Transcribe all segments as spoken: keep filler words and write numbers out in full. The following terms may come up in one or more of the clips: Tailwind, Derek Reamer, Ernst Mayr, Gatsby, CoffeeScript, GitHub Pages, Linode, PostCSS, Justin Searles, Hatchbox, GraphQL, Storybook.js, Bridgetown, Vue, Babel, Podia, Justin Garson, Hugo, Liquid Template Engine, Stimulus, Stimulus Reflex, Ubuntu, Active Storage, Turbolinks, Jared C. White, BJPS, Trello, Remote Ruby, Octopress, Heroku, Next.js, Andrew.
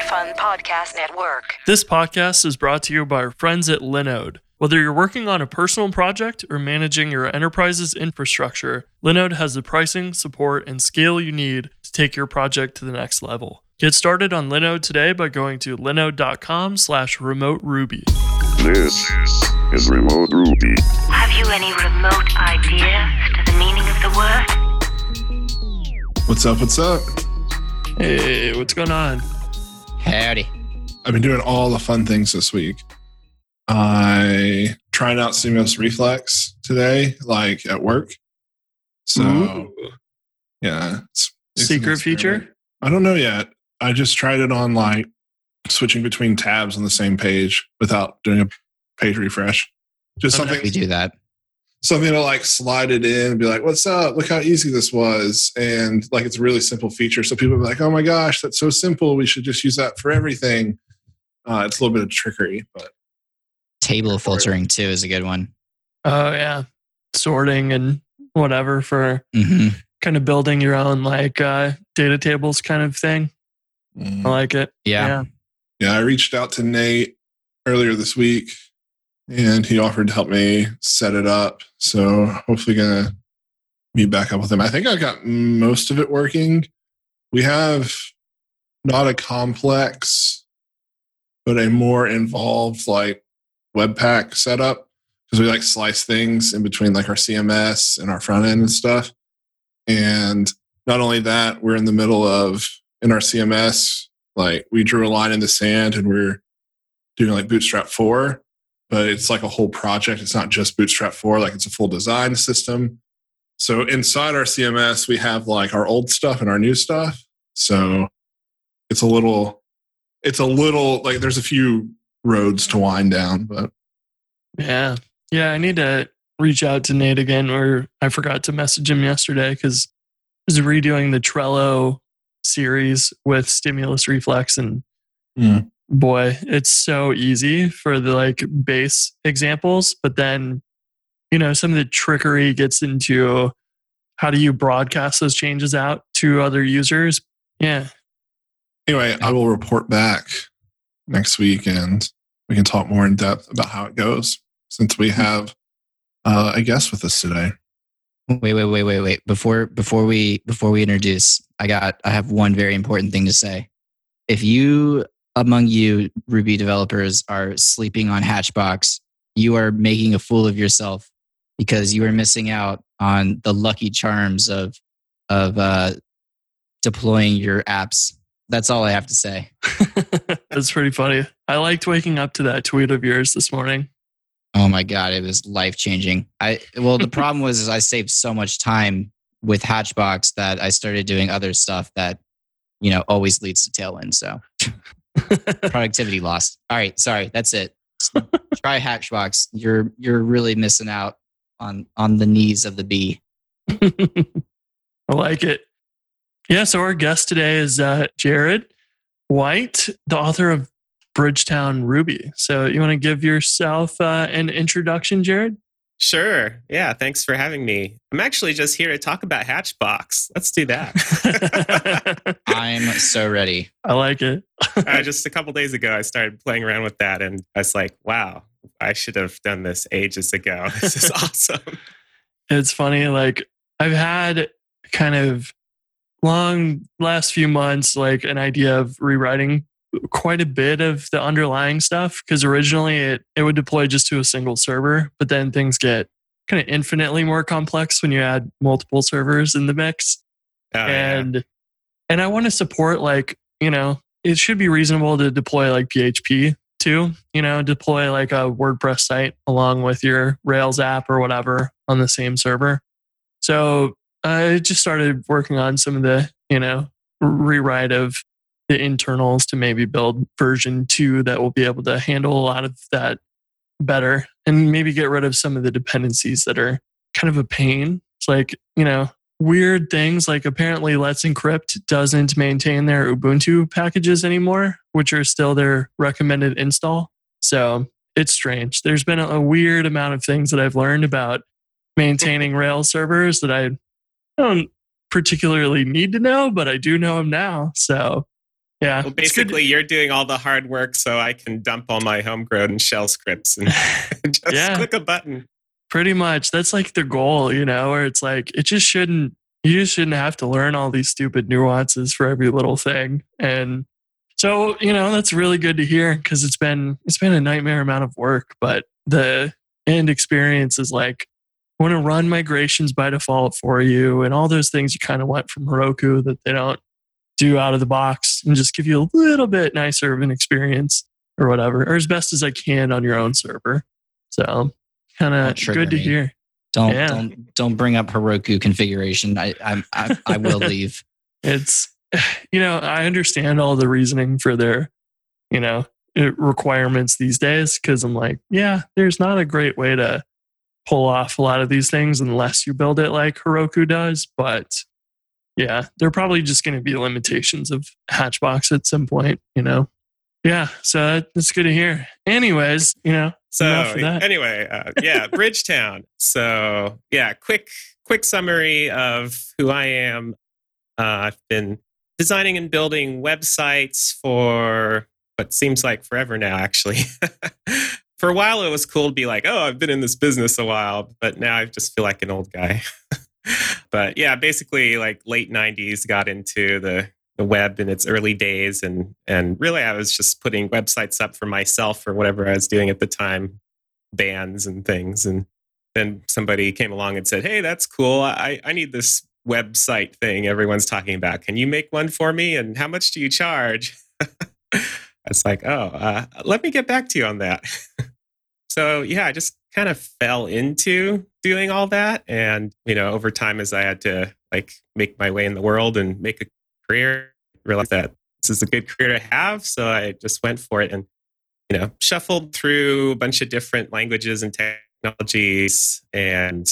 Good Fun Podcast Network. This podcast is brought to you by our friends at Linode. Whether you're working on a personal project or managing your enterprise's infrastructure, Linode has the pricing, support, and scale you need to take your project to the next level. Get started on Linode today by going to linode.com slash remote ruby. This is Remote Ruby. Have you any remote idea as to the meaning of the word? What's up, what's up? Hey, what's going on? Howdy. I've been doing all the fun things this week. I tried out Stimulus Reflex today, like at work. So, Ooh. yeah. It's, it's Secret feature? I don't know yet. I just tried it on like switching between tabs on the same page without doing a page refresh. Just something we do that. Something to like slide it in and be like, what's up? Look how easy this was. And like, it's a really simple feature. So people are like, oh my gosh, that's so simple. We should just use that for everything. Uh, it's a little bit of trickery, but. Table filtering too is a good one. Oh yeah. Sorting and whatever for mm-hmm. kind of building your own like uh, data tables kind of thing. Mm. I like it. Yeah. yeah. Yeah, I reached out to Nate earlier this week, and he offered to help me set it up. So hopefully gonna meet back up with him. I think I got most of it working. We have not a complex, but a more involved like Webpack setup, because we like slice things in between like our C M S and our front end and stuff. And not only that, we're in the middle of in our C M S. Like we drew a line in the sand and we're doing like Bootstrap four, but it's like a whole project. It's not just Bootstrap four, like it's a full design system. So inside our C M S, we have like our old stuff and our new stuff. So it's a little, it's a little like there's a few roads to wind down, but. Yeah. Yeah. I need to reach out to Nate again, or I forgot to message him yesterday because I was redoing the Trello series with Stimulus Reflex, and yeah. boy, it's so easy for the like base examples, but then you know some of the trickery gets into how do you broadcast those changes out to other users. Yeah. Anyway, I will report back next week, and we can talk more in depth about how it goes, since we have uh, a guest with us today. Wait, wait, wait, wait, wait. Before before we before we introduce, I got I have one very important thing to say. If you among you Ruby developers are sleeping on Hatchbox, you are making a fool of yourself, because you are missing out on the lucky charms of of uh, deploying your apps. That's all I have to say. That's pretty funny. I liked waking up to that tweet of yours this morning. Oh my God, it was life-changing. I Well, the problem was is I saved so much time with Hatchbox that I started doing other stuff that, you know, always leads to Tailwind. So productivity lost. All right, sorry, that's it. Try Hatchbox. You're you're really missing out on, on the knees of the bee. I like it. Yeah, so our guest today is uh, Jared White, the author of Bridgetown Ruby. So you want to give yourself uh, an introduction, Jared? Sure. Yeah, thanks for having me. I'm actually just here to talk about Hatchbox. Let's do that. I'm so ready. I like it. uh, just a couple days ago, I started playing around with that, and I was like, wow, I should have done this ages ago. This is awesome. It's funny. Like, I've had kind of long last few months, like an idea of rewriting quite a bit of the underlying stuff, because originally it, it would deploy just to a single server, but then things get kind of infinitely more complex when you add multiple servers in the mix. Oh, and yeah. and I want to support, like, you know, it should be reasonable to deploy like P H P too, you know, deploy like a WordPress site along with your Rails app or whatever on the same server. So I just started working on some of the, you know, rewrite of the internals to maybe build version two that will be able to handle a lot of that better, and maybe get rid of some of the dependencies that are kind of a pain. It's like, you know, weird things like apparently Let's Encrypt doesn't maintain their Ubuntu packages anymore, which are still their recommended install. So it's strange. There's been a weird amount of things that I've learned about maintaining Rails servers that I don't particularly need to know, but I do know them now. So Yeah. Well, basically, you're doing all the hard work so I can dump all my homegrown shell scripts and just yeah. click a button. Pretty much. That's like the goal, you know, where it's like, it just shouldn't, you just shouldn't have to learn all these stupid nuances for every little thing. And so, you know, that's really good to hear because it's been, it's been a nightmare amount of work, but the end experience is like, I want to run migrations by default for you and all those things you kind of want from Heroku that they don't do out of the box and just give you a little bit nicer of an experience or whatever, or as best as I can on your own server. So kind of good to me. Hear. Don't yeah. don't don't bring up Heroku configuration. I I I, I will leave. It's you know I understand all the reasoning for their you know requirements these days because I'm like yeah there's not a great way to pull off a lot of these things unless you build it like Heroku does. But yeah, there are probably just going to be limitations of Hatchbox at some point. You know. Yeah, so that's good to hear. Anyways, you know. So anyway, uh, yeah, Bridgetown. So yeah, quick quick summary of who I am. Uh, I've been designing and building websites for what seems like forever now, actually. For a while, it was cool to be like, oh, I've been in this business a while, but now I just feel like an old guy. But yeah, basically like late nineties got into the the web in its early days. And and really, I was just putting websites up for myself or whatever I was doing at the time, bands and things. And then somebody came along and said, hey, that's cool. I, I need this website thing everyone's talking about. Can you make one for me? And how much do you charge? It's like, oh, uh, let me get back to you on that. So yeah, I just kind of fell into doing all that. And, you know, over time as I had to like make my way in the world and make a career, I realized that this is a good career to have. So I just went for it and, you know, shuffled through a bunch of different languages and technologies. And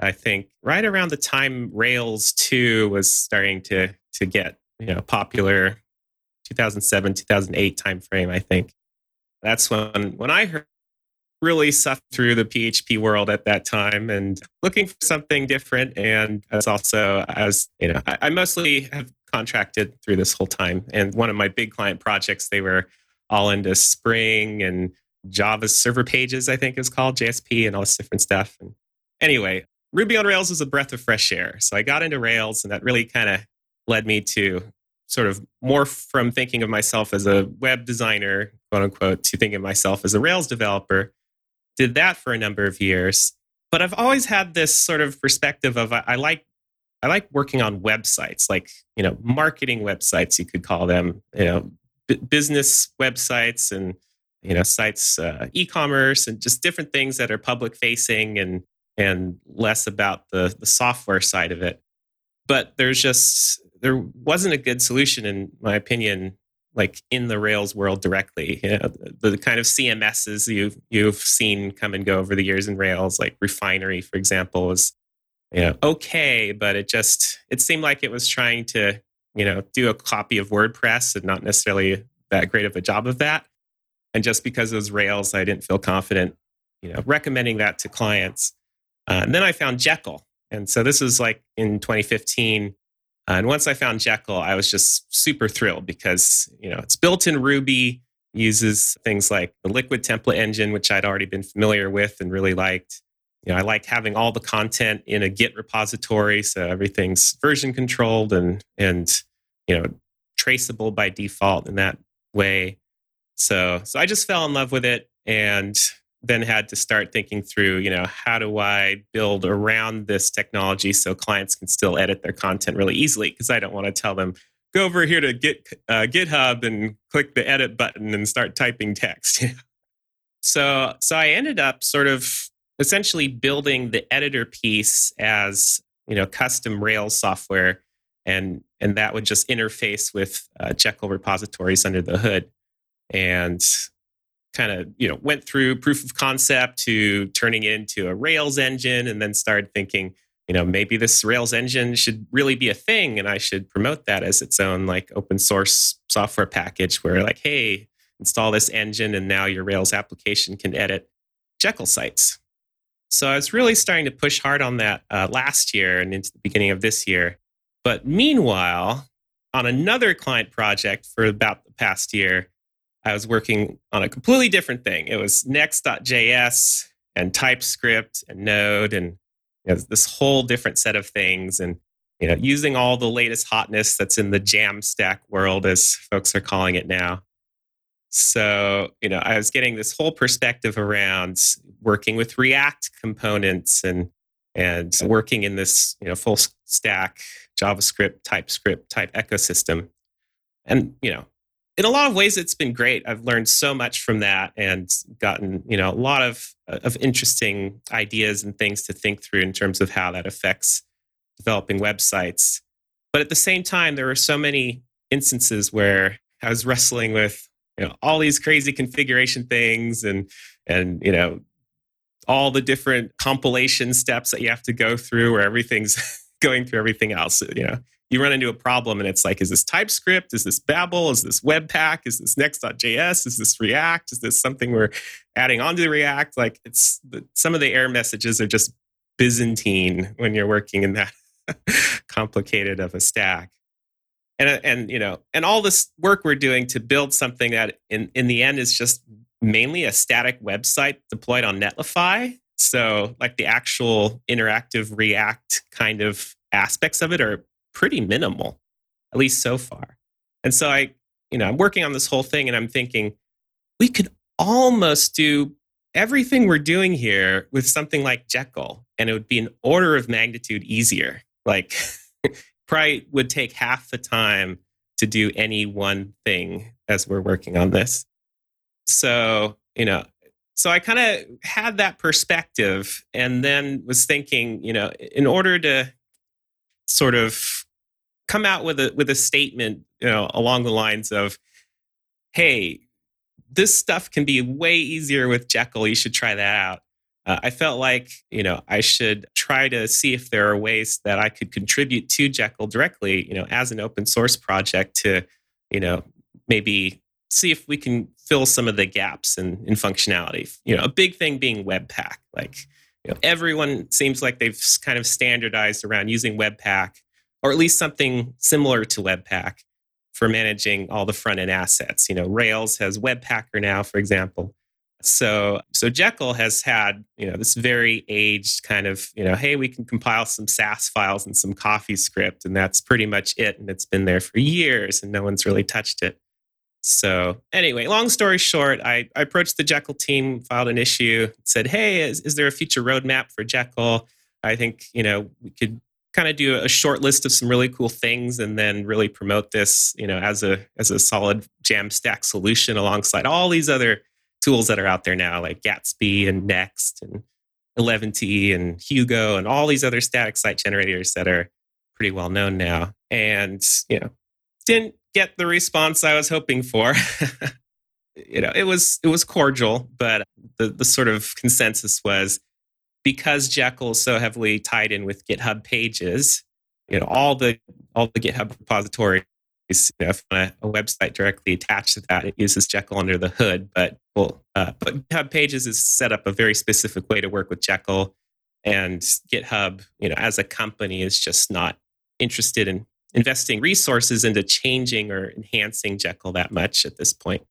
I think right around the time Rails two was starting to to get, you know, popular, two thousand seven, two thousand eight timeframe, I think. That's when when I heard really sucked through the P H P world at that time and looking for something different. And that's also, I was, you know, I, I mostly have contracted through this whole time. And one of my big client projects, they were all into Spring and Java Server Pages, I think is called, J S P and all this different stuff. And anyway, Ruby on Rails was a breath of fresh air. So I got into Rails and that really kind of led me to sort of more from thinking of myself as a web designer, quote unquote, to thinking of myself as a Rails developer. Did that for a number of years, but I've always had this sort of perspective of I, I like I like working on websites, like you know, marketing websites you could call them, you know, b- business websites and you know, sites uh, e-commerce and just different things that are public facing and and less about the the software side of it. But there's just there wasn't a good solution, in my opinion. Like in the Rails world directly, you know, the, the kind of C M Ss you've you've seen come and go over the years in Rails, like Refinery, for example, was you know okay, but it just it seemed like it was trying to you know do a copy of WordPress and not necessarily that great of a job of that. And just because it was Rails, I didn't feel confident, you know, recommending that to clients. Uh, and then I found Jekyll, and so this was like in twenty fifteen. And once I found Jekyll, I was just super thrilled because, you know, it's built in Ruby, uses things like the Liquid Template Engine, which I'd already been familiar with and really liked. You know, I liked having all the content in a Git repository, so everything's version controlled and, and you know, traceable by default in that way. So, so I just fell in love with it and then had to start thinking through, you know, how do I build around this technology so clients can still edit their content really easily? Because I don't want to tell them, go over here to Git, uh, GitHub and click the edit button and start typing text. so, so I ended up sort of essentially building the editor piece as, you know, custom Rails software. And, and that would just interface with uh, Jekyll repositories under the hood. And kind of, you know, went through proof of concept to turning it into a Rails engine and then started thinking, you know, maybe this Rails engine should really be a thing and I should promote that as its own like open source software package where like, hey, install this engine and now your Rails application can edit Jekyll sites. So I was really starting to push hard on that uh, last year and into the beginning of this year. But meanwhile, On another client project for about the past year, I was working on a completely different thing. It was Next.js and TypeScript and Node and you know, this whole different set of things. And you know, using all the latest hotness that's in the Jamstack world, as folks are calling it now. So you know, I was getting this whole perspective around working with React components and and working in this you know full stack JavaScript, TypeScript type ecosystem. And you know, in a lot of ways, it's been great. I've learned so much from that and gotten you know a lot of of interesting ideas and things to think through in terms of how that affects developing websites. But at the same time, there were so many instances where I was wrestling with you know all these crazy configuration things and and you know all the different compilation steps that you have to go through where everything's going through everything else. You know, you run into a problem and it's like, is this TypeScript? Is this Babel? Is this Webpack? Is this Next.js? Is this React? Is this something we're adding onto React? Like it's some of the error messages are just Byzantine when you're working in that complicated of a stack. And, and you know, and all this work we're doing to build something that in, in the end is just mainly a static website deployed on Netlify. So like the actual interactive React kind of aspects of it are pretty minimal, at least so far. And so I, you know, I'm working on this whole thing and I'm thinking we could almost do everything we're doing here with something like Jekyll, and it would be an order of magnitude easier. Like, probably would take half the time to do any one thing as we're working on this. So, you know, so I kind of had that perspective and then was thinking, you know, in order to sort of come out with a with a statement, you know, along the lines of, hey, this stuff can be way easier with Jekyll. You should try that out. Uh, I felt like, you know, I should try to see if there are ways that I could contribute to Jekyll directly, you know, as an open source project to, you know, maybe see if we can fill some of the gaps in, in functionality. You know, a big thing being Webpack. Like, you know, everyone seems like they've kind of standardized around using Webpack, or at least something similar to Webpack, for managing all the front-end assets. You know, Rails has Webpacker now, for example. So, so Jekyll has had, you know, this very aged kind of, you know, hey, we can compile some Sass files and some CoffeeScript, and that's pretty much it. And it's been there for years and no one's really touched it. So anyway, long story short, I, I approached the Jekyll team, filed an issue, said, hey, is, is there a future roadmap for Jekyll? I think, you know, we could kind of do a short list of some really cool things and then really promote this, you know, as a as a solid Jamstack solution alongside all these other tools that are out there now, like Gatsby and Next and Eleventy and Hugo and all these other static site generators that are pretty well known now. And, you know, didn't get the response I was hoping for. You know, it was it was cordial, but the, the sort of consensus was, because Jekyll is so heavily tied in with GitHub Pages, you know, all the all the GitHub repositories, you know, if a, a website directly attached to that, it uses Jekyll under the hood. But well, uh, but GitHub Pages is set up a very specific way to work with Jekyll, and GitHub, you know, as a company, is just not interested in investing resources into changing or enhancing Jekyll that much at this point.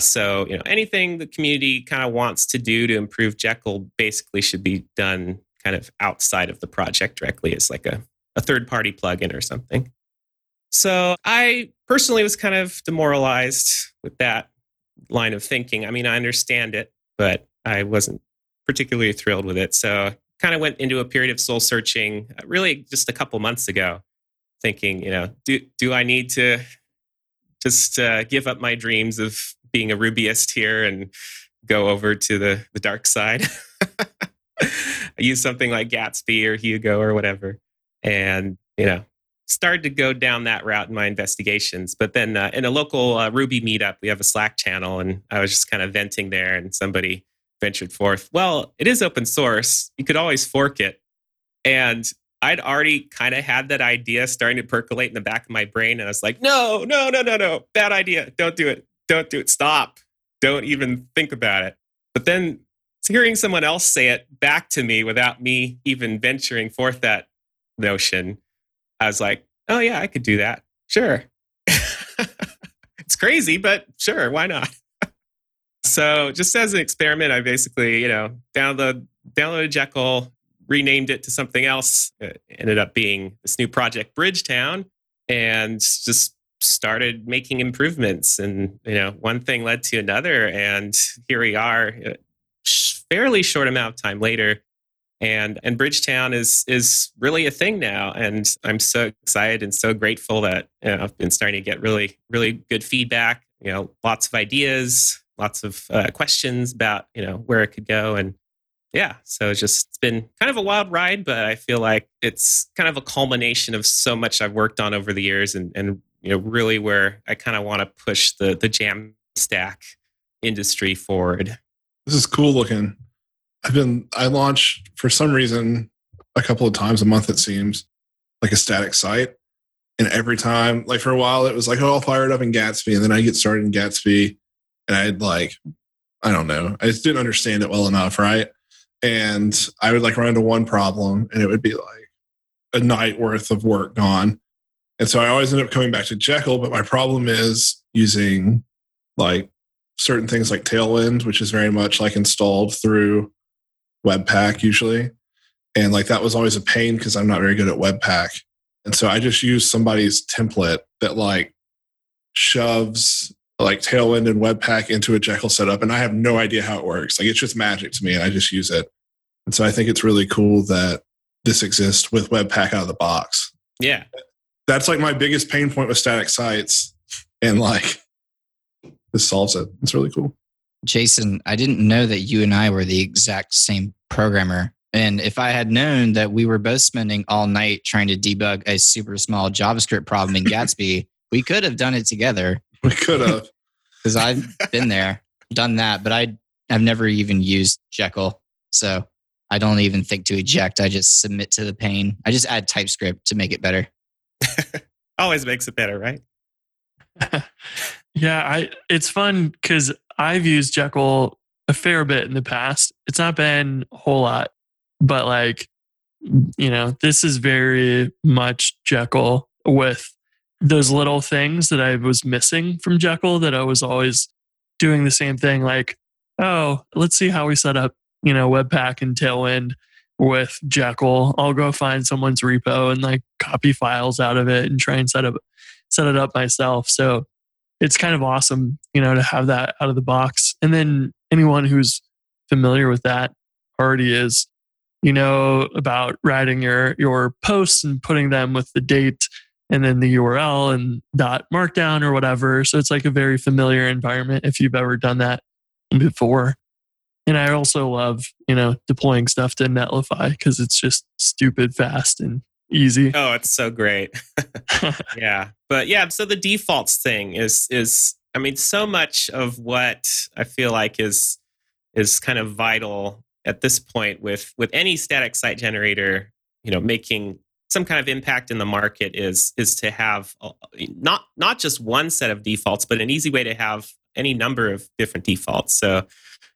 So, you know, anything the community kind of wants to do to improve Jekyll basically should be done kind of outside of the project directly as like a, a third-party plugin or something. So I personally was kind of demoralized with that line of thinking. I mean, I understand it, but I wasn't particularly thrilled with it. So kind of went into a period of soul searching really just a couple months ago, thinking, you know, do do I need to just uh, give up my dreams of being a Rubyist here and go over to the, the dark side? Use something like Gatsby or Hugo or whatever. And, you know, started to go down that route in my investigations. But then uh, in a local uh, Ruby meetup, we have a Slack channel, and I was just kind of venting there, and somebody ventured forth, well, it is open source. You could always fork it. And I'd already kind of had that idea starting to percolate in the back of my brain. And I was like, no, no, no, no, no. Bad idea. Don't do it. Don't do it. Stop. Don't even think about it. But then hearing someone else say it back to me without me even venturing forth that notion, I was like, oh yeah, I could do that. Sure. It's crazy, but sure, why not? So just as an experiment, I basically, you know, download, downloaded Jekyll, renamed it to something else. It ended up being this new project, Bridgetown, and just started making improvements. And, you know, one thing led to another. And here we are, a fairly short amount of time later. And and Bridgetown is is really a thing now. And I'm so excited and so grateful that, you know, I've been starting to get really, really good feedback, you know, lots of ideas, lots of uh, questions about, you know, where it could go. And yeah, so it's just it's been kind of a wild ride, but I feel like it's kind of a culmination of so much I've worked on over the years, and, and you know, really where I kind of want to push the the Jamstack industry forward. This is cool looking. I've been, I launched for some reason a couple of times a month, it seems, like a static site. And every time, like for a while, it was like, oh, I'll fire it up in Gatsby. And then I get started in Gatsby. And I'd like, I don't know, I just didn't understand it well enough, right? And I would like run into one problem and it would be like a night worth of work gone. And so I always end up coming back to Jekyll, but my problem is using like certain things like Tailwind, which is very much like installed through Webpack usually. And like that was always a pain because I'm not very good at Webpack. And so I just use somebody's template that like shoves like Tailwind and Webpack into a Jekyll setup. And I have no idea how it works. Like it's just magic to me and I just use it. And so I think it's really cool that this exists with Webpack out of the box. Yeah. That's like my biggest pain point with static sites. And like this solves it. It's really cool. Jason, I didn't know that you and I were the exact same programmer. And if I had known that we were both spending all night trying to debug a super small JavaScript problem in Gatsby, we could have done it together. We could have. Because I've been there, done that, but I, I've never even used Jekyll. So I don't even think to eject. I just submit to the pane. I just add TypeScript to make it better. Always makes it better, right? Yeah, I. It's fun because I've used Jekyll a fair bit in the past. It's not been a whole lot, but like, you know, this is very much Jekyll with those little things that I was missing from Jekyll that I was always doing the same thing. Like, oh, let's see how we set up, you know, Webpack and Tailwind with Jekyll. I'll go find someone's repo and like copy files out of it and try and set up, set it up myself. So it's kind of awesome, you know, to have that out of the box. And then anyone who's familiar with that already is, you know, about writing your, your posts and putting them with the date and then the U R L and dot markdown or whatever. So it's like a very familiar environment if you've ever done that before. And I also love, you know, deploying stuff to Netlify because it's just stupid fast and easy. Oh, it's so great. Yeah. But yeah, so the defaults thing is, is I mean, so much of what I feel like is is kind of vital at this point with, with any static site generator, you know, making some kind of impact in the market is is to have a, not not just one set of defaults, but an easy way to have any number of different defaults. So,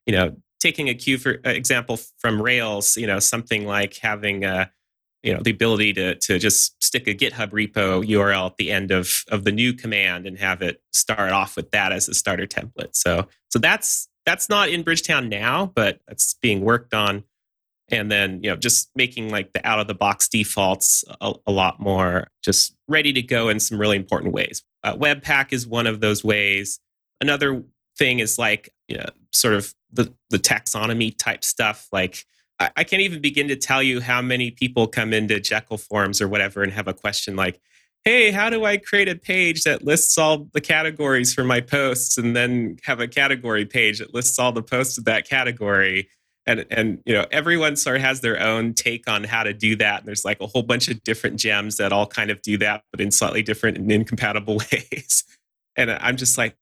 you know, taking a cue, for example, from Rails, you know, something like having a you know, the ability to to just stick a GitHub repo U R L at the end of, of the new command and have it start off with that as a starter template. So so that's that's not in Bridgetown now, but that's being worked on. And then, you know, just making like the out-of-the-box defaults a, a lot more just ready to go in some really important ways. Uh, Webpack is one of those ways. Another thing is like, you know, sort of the, the taxonomy type stuff, like I can't even begin to tell you how many people come into Jekyll forums or whatever and have a question like, hey, how do I create a page that lists all the categories for my posts and then have a category page that lists all the posts of that category? And, and you know, everyone sort of has their own take on how to do that. And there's like a whole bunch of different gems that all kind of do that, but in slightly different and incompatible ways. And I'm just like,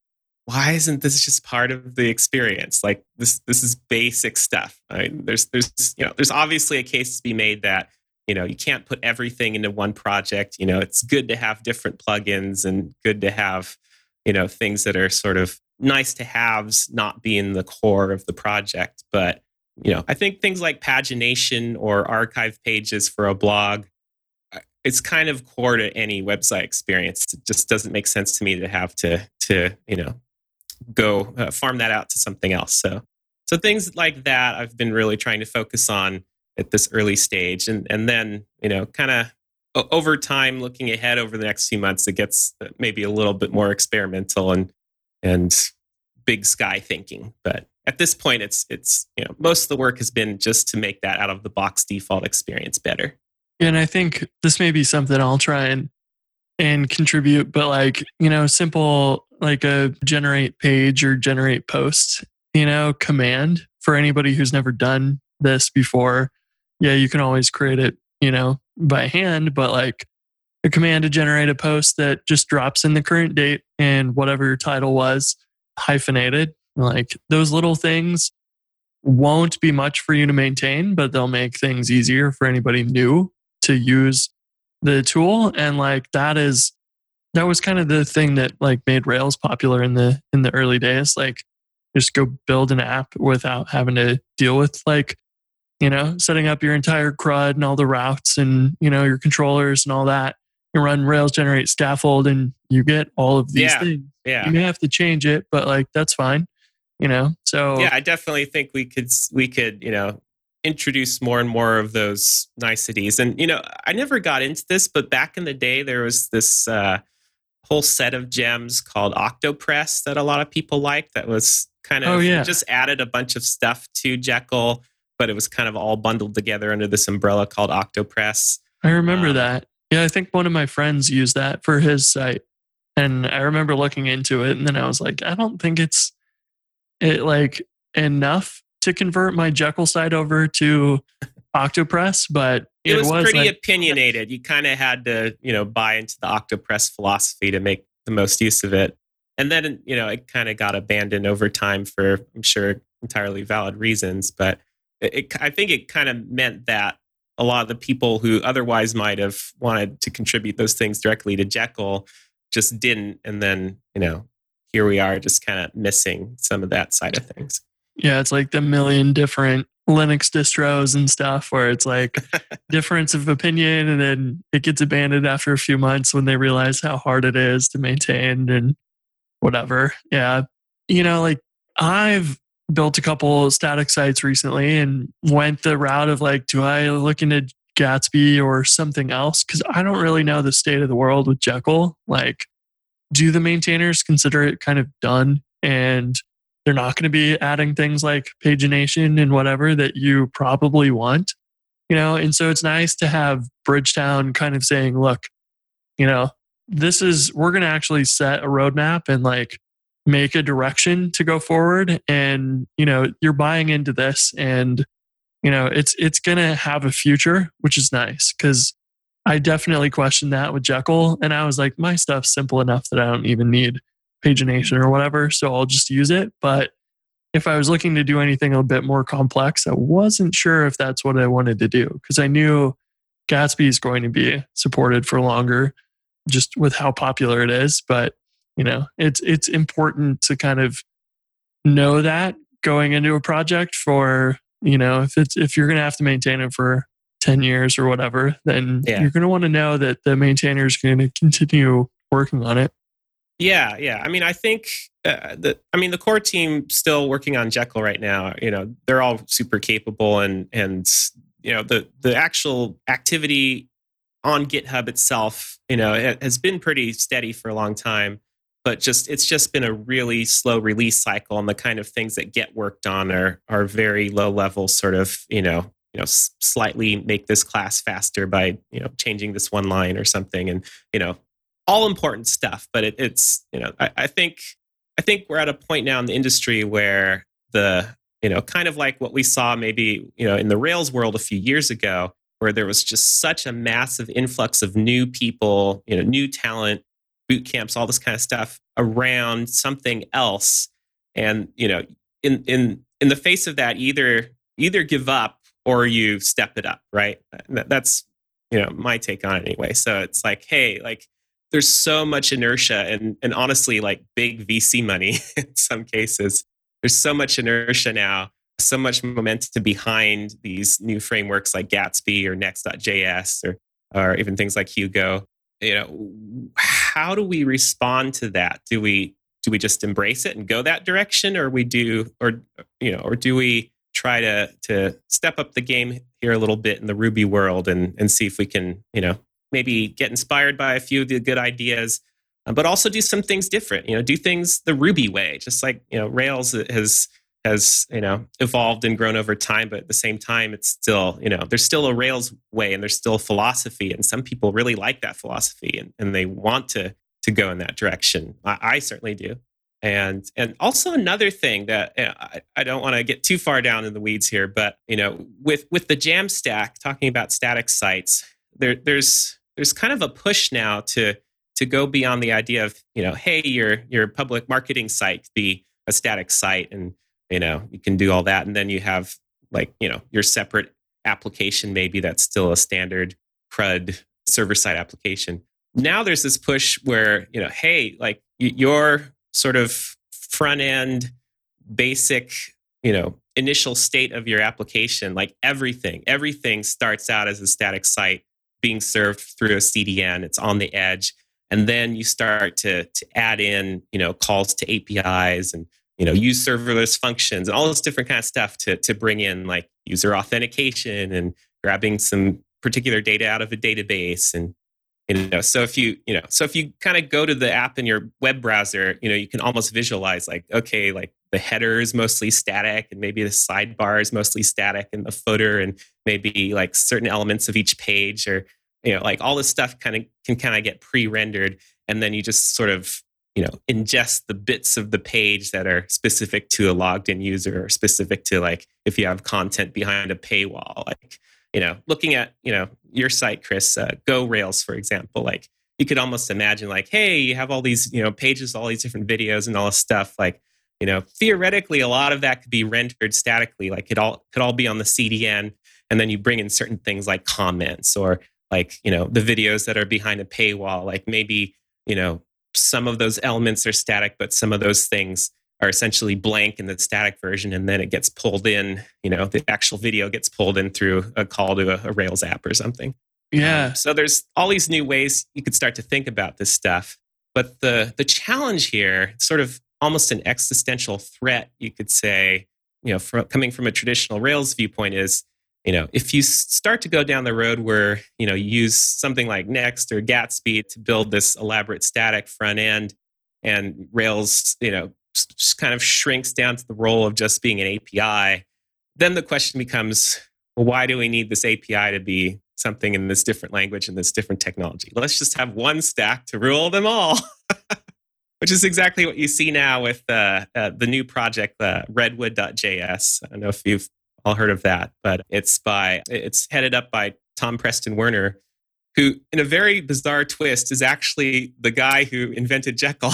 why isn't this just part of the experience? Like this, this is basic stuff. I mean, there's, there's, you know, there's obviously a case to be made that, you know, you can't put everything into one project. You know, it's good to have different plugins and good to have, you know, things that are sort of nice to haves, not be in the core of the project. But, you know, I think things like pagination or archive pages for a blog, it's kind of core to any website experience. It just doesn't make sense to me to have to, to you know, go uh, farm that out to something else. So, so things like that I've been really trying to focus on at this early stage, and and then you know, kind of over time, looking ahead over the next few months, it gets maybe a little bit more experimental and and big sky thinking, but. At this point, it's it's you know most of the work has been just to make that out of the box default experience better. And I think this may be something I'll try and and contribute, but like you know, simple like a generate page or generate post, you know, command for anybody who's never done this before. Yeah, you can always create it, you know, by hand, but like a command to generate a post that just drops in the current date and whatever your title was hyphenated. Like those little things won't be much for you to maintain, but they'll make things easier for anybody new to use the tool. And like that is that was kind of the thing that like made Rails popular in the in the early days. Like just go build an app without having to deal with like, you know, setting up your entire C R U D and all the routes and you know your controllers and all that. You run Rails generate scaffold and you get all of these yeah, things. Yeah. You may have to change it, but like that's fine. You know, so yeah, I definitely think we could we could you know introduce more and more of those niceties. And you know, I never got into this, but back in the day, there was this uh, whole set of gems called Octopress that a lot of people liked. That was kind of oh, yeah. just added a bunch of stuff to Jekyll, but it was kind of all bundled together under this umbrella called Octopress. I remember um, that. Yeah, I think one of my friends used that for his site, and I remember looking into it, and then I was like, I don't think it's It like enough to convert my Jekyll site over to Octopress, but it, it was, was pretty like, opinionated. You kind of had to, you know, buy into the Octopress philosophy to make the most use of it. And then, you know, it kind of got abandoned over time for, I'm sure, entirely valid reasons. But it, it, I think it kind of meant that a lot of the people who otherwise might have wanted to contribute those things directly to Jekyll just didn't. And then, you know, here we are just kind of missing some of that side of things. Yeah, it's like the million different Linux distros and stuff where it's like difference of opinion and then it gets abandoned after a few months when they realize how hard it is to maintain and whatever. Yeah. You know, like I've built a couple static sites recently and went the route of like, do I look into Gatsby or something else? Because I don't really know the state of the world with Jekyll. Like, do the maintainers consider it kind of done and they're not going to be adding things like pagination and whatever that you probably want, you know? And so it's nice to have Bridgetown kind of saying, look, you know, this is, we're going to actually set a roadmap and like make a direction to go forward. And, you know, you're buying into this and, you know, it's, it's going to have a future, which is nice because I definitely questioned that with Jekyll, and I was like, my stuff's simple enough that I don't even need pagination or whatever, so I'll just use it. But if I was looking to do anything a bit more complex, I wasn't sure if that's what I wanted to do because I knew Gatsby is going to be supported for longer just with how popular it is. But, you know, it's it's important to kind of know that going into a project for, you know, if it's if you're going to have to maintain it for ten years or whatever, then yeah. you're going to want to know that the maintainer is going to continue working on it. Yeah, yeah. I mean, I think uh, the I mean the core team still working on Jekyll right now. You know, they're all super capable, and and you know the the actual activity on GitHub itself, you know, it has been pretty steady for a long time. But just it's just been a really slow release cycle, and the kind of things that get worked on are are very low level, sort of you know. you know, slightly make this class faster by, you know, changing this one line or something, and, you know, all important stuff. But it, it's, you know, I, I think, I think we're at a point now in the industry where the, you know, kind of like what we saw maybe, you know, in the Rails world a few years ago, where there was just such a massive influx of new people, you know, new talent, boot camps, all this kind of stuff around something else. And, you know, in, in, in the face of that, either, either give up, or you step it up, right? That's, you know, my take on it anyway. So it's like, hey, like there's so much inertia and and honestly, like big V C money in some cases. There's so much inertia now, so much momentum behind these new frameworks like Gatsby or Next.js or or even things like Hugo. You know, how do we respond to that? Do we do we just embrace it and go that direction, or we do, or you know, or do we try to to step up the game here a little bit in the Ruby world and and see if we can, you know, maybe get inspired by a few of the good ideas, but also do some things different. You know, do things the Ruby way, just like, you know, Rails has has you know evolved and grown over time, but at the same time, it's still, you know, there's still a Rails way and there's still philosophy, and some people really like that philosophy and, and they want to to go in that direction. I, I certainly do. And and also another thing that, you know, I, I don't want to get too far down in the weeds here, but you know, with with the Jamstack, talking about static sites, there there's there's kind of a push now to to go beyond the idea of, you know, hey, your your public marketing site could be a static site, and you know, you can do all that, and then you have like, you know, your separate application maybe that's still a standard C R U D server side application. Now there's this push where, you know, hey, like your sort of front end basic, you know, initial state of your application, like everything, everything starts out as a static site being served through a C D N. It's on the edge, and then you start to to add in, you know, calls to A P Is and, you know, use serverless functions and all this different kind of stuff to to bring in like user authentication and grabbing some particular data out of a database. And, you know, so if you, you know, so if you kind of go to the app in your web browser, you know, you can almost visualize like, okay, like the header is mostly static and maybe the sidebar is mostly static and the footer and maybe like certain elements of each page, or, you know, like all this stuff kind of can kind of get pre-rendered, and then you just sort of, you know, ingest the bits of the page that are specific to a logged in user or specific to like, if you have content behind a paywall, like, you know, looking at, you know, your site, Chris, uh, GoRails, for example, like you could almost imagine like, hey, you have all these, you know, pages, all these different videos and all this stuff. Like, you know, theoretically, a lot of that could be rendered statically. Like it all could all be on the C D N, and then you bring in certain things like comments or like, you know, the videos that are behind a paywall, like maybe, you know, some of those elements are static, but some of those things are essentially blank in the static version. And then it gets pulled in, you know, the actual video gets pulled in through a call to a, a Rails app or something. Yeah. Um, so there's all these new ways you could start to think about this stuff. But the the challenge here, sort of almost an existential threat, you could say, you know, from, coming from a traditional Rails viewpoint is, you know, if you start to go down the road where, you know, you use something like Next or Gatsby to build this elaborate static front end, and Rails, you know, just kind of shrinks down to the role of just being an A P I, then the question becomes, well, why do we need this A P I to be something in this different language and this different technology? Let's just have one stack to rule them all, which is exactly what you see now with uh, uh, the new project, uh, Redwood dot J S. I don't know if you've all heard of that, but it's by it's headed up by Tom Preston-Werner, who, in a very bizarre twist, is actually the guy who invented Jekyll,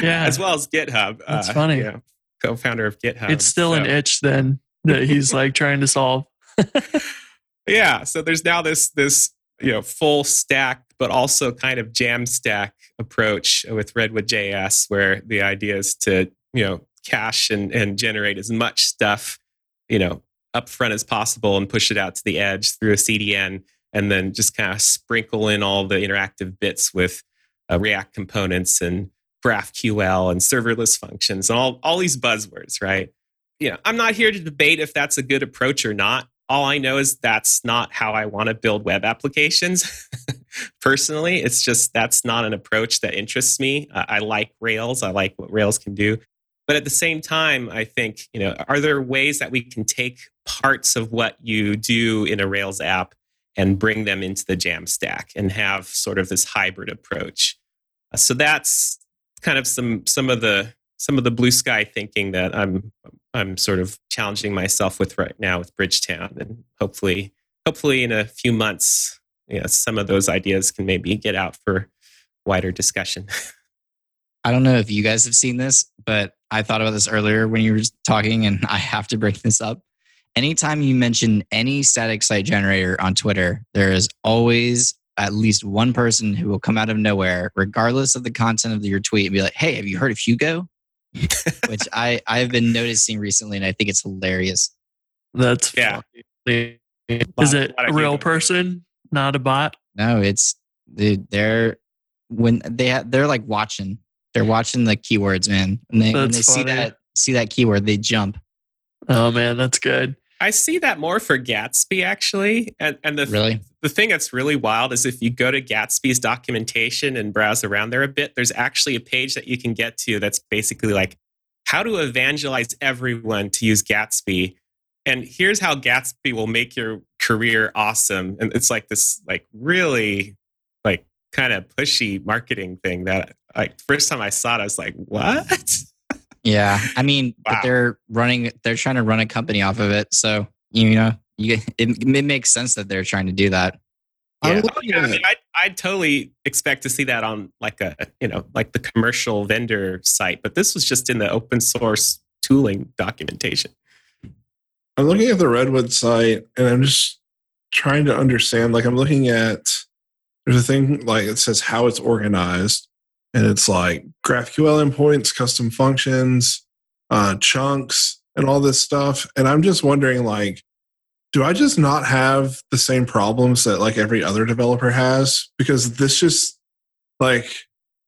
yeah, as well as GitHub. That's uh, funny. You know, co-founder of GitHub. It's still so. An itch then that he's like trying to solve. Yeah, so there's now this this you know full stack, but also kind of Jamstack approach with Redwood J S, where the idea is to you know. cache and, and generate as much stuff, you know, up front as possible and push it out to the edge through a C D N, and then just kind of sprinkle in all the interactive bits with uh, React components and GraphQL and serverless functions and all, all these buzzwords, right? You know, I'm not here to debate if that's a good approach or not. All I know is that's not how I want to build web applications. Personally, it's just that's not an approach that interests me. Uh, I like Rails. I like what Rails can do. But at the same time, I think, you know, are there ways that we can take parts of what you do in a Rails app and bring them into the Jamstack and have sort of this hybrid approach? So that's kind of some some of the some of the blue sky thinking that I'm I'm sort of challenging myself with right now with Bridgetown, and hopefully hopefully in a few months, you know, some of those ideas can maybe get out for wider discussion. I don't know if you guys have seen this, but I thought about this earlier when you were talking, and I have to bring this up. Anytime you mention any static site generator on Twitter, there is always at least one person who will come out of nowhere, regardless of the content of your tweet, and be like, hey, have you heard of Hugo? Which I, I've been noticing recently, and I think it's hilarious. That's yeah. Funny. Is it a real person? not a bot? No, it's they're when they they're like watching. They're watching the keywords, man. And they, when they funny. see that see that keyword, they jump. Oh man, that's good. I see that more for Gatsby actually. And and the really? th- the thing that's really wild is if you go to Gatsby's documentation and browse around there a bit, there's actually a page that you can get to that's basically like how to evangelize everyone to use Gatsby. And here's how Gatsby will make your career awesome. And it's like this like really like kind of pushy marketing thing that like first time I saw it, I was like, what? Yeah, I mean, wow. But they're running. They're trying to run a company off of it, so you know, you, it, it makes sense that they're trying to do that. Yeah, oh, yeah I mean, I I totally expect to see that on like a you know like the commercial vendor site, but this was just in the open source tooling documentation. I'm looking at the Redwood site, and I'm just trying to understand. Like, I'm looking at there's a thing like it says how it's organized. And it's like GraphQL endpoints, custom functions, uh, chunks, and all this stuff. And I'm just wondering, like, do I just not have the same problems that like every other developer has? Because this just like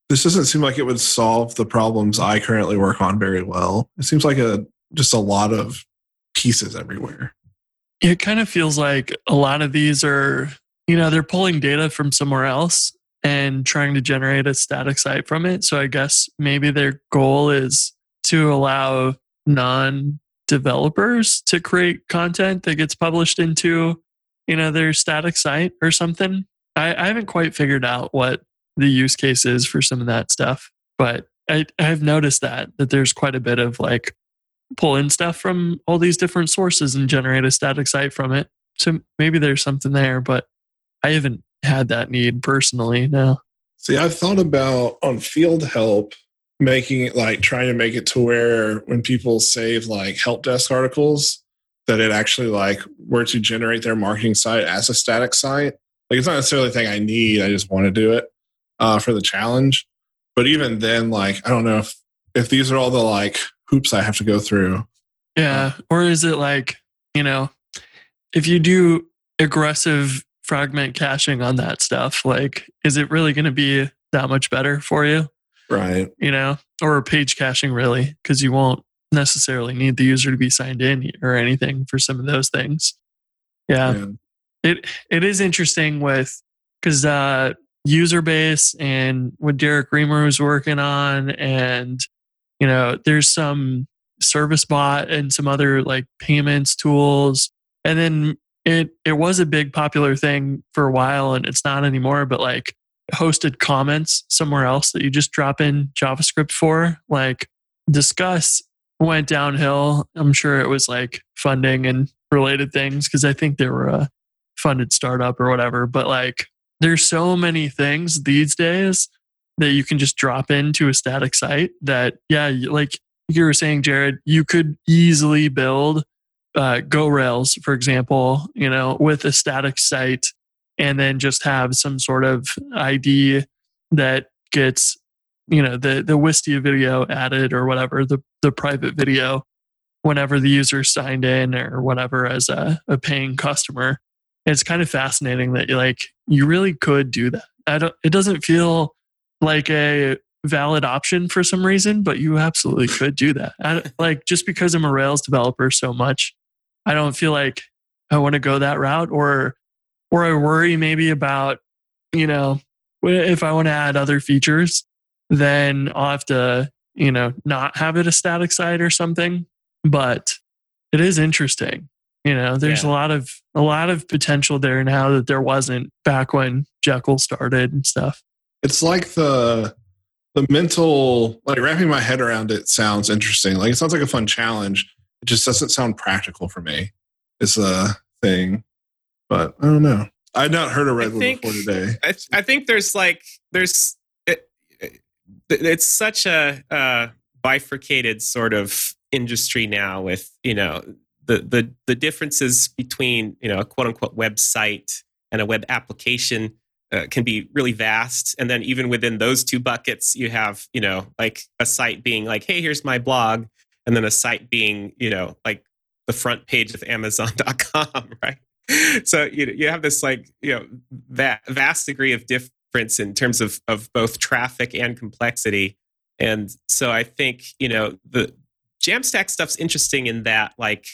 this doesn't seem like it would solve the problems I currently work on very well. It seems like a just a lot of pieces everywhere. It kind of feels like a lot of these are, you know, they're pulling data from somewhere else and trying to generate a static site from it. So I guess maybe their goal is to allow non-developers to create content that gets published into, you know, their static site or something. I, I haven't quite figured out what the use case is for some of that stuff, but I, I've noticed that that there's quite a bit of like pull in stuff from all these different sources and generate a static site from it. So maybe there's something there, but I haven't had that need personally now. See, I've thought about on Field Help making it like trying to make it to where when people save like help desk articles, that it actually like were to generate their marketing site as a static site. Like it's not necessarily the thing I need. I just want to do it uh, for the challenge. But even then, like I don't know if if these are all the like hoops I have to go through. Yeah, or is it like you know if you do aggressive fragment caching on that stuff, like is it really going to be that much better for you, right? You know, or page caching really, because you won't necessarily need the user to be signed in or anything for some of those things. Yeah, yeah. it it is interesting with because uh user base and what Derek Reamer was working on, and you know there's some service bot and some other like payments tools, and then It it was a big popular thing for a while, and it's not anymore, but like hosted comments somewhere else that you just drop in JavaScript for. Like Disqus went downhill. I'm sure it was like funding and related things because I think they were a funded startup or whatever. But like there's so many things these days that you can just drop into a static site that, yeah, like you were saying, Jared, you could easily build Uh, GoRails, for example, you know, with a static site, and then just have some sort of I D that gets, you know, the the Wistia video added or whatever, the the private video, whenever the user signed in or whatever as a, a paying customer. It's kind of fascinating that you like you really could do that. I don't. It doesn't feel like a valid option for some reason, but you absolutely could do that. I, like just because I'm a Rails developer so much. I don't feel like I want to go that route, or or I worry maybe about, you know, if I want to add other features, then I'll have to, you know, not have it a static site or something. But it is interesting. You know, there's yeah. a lot of a lot of potential there now that there wasn't back when Jekyll started and stuff. It's like the the mental, like wrapping my head around it sounds interesting. Like it sounds like a fun challenge. It just doesn't sound practical for me. It's a thing, but I don't know. I'd not heard of Redwood think, before today. I, th- I think there's like there's it, it, it's such a uh, bifurcated sort of industry now with you know the the the differences between you know a quote unquote website and a web application uh, can be really vast. And then even within those two buckets, you have you know like a site being like, hey, here's my blog. And then a site being, you know, like the front page of Amazon dot com, right? So you you have this like you know that vast degree of difference in terms of of both traffic and complexity, and so I think you know the Jamstack stuff's interesting in that like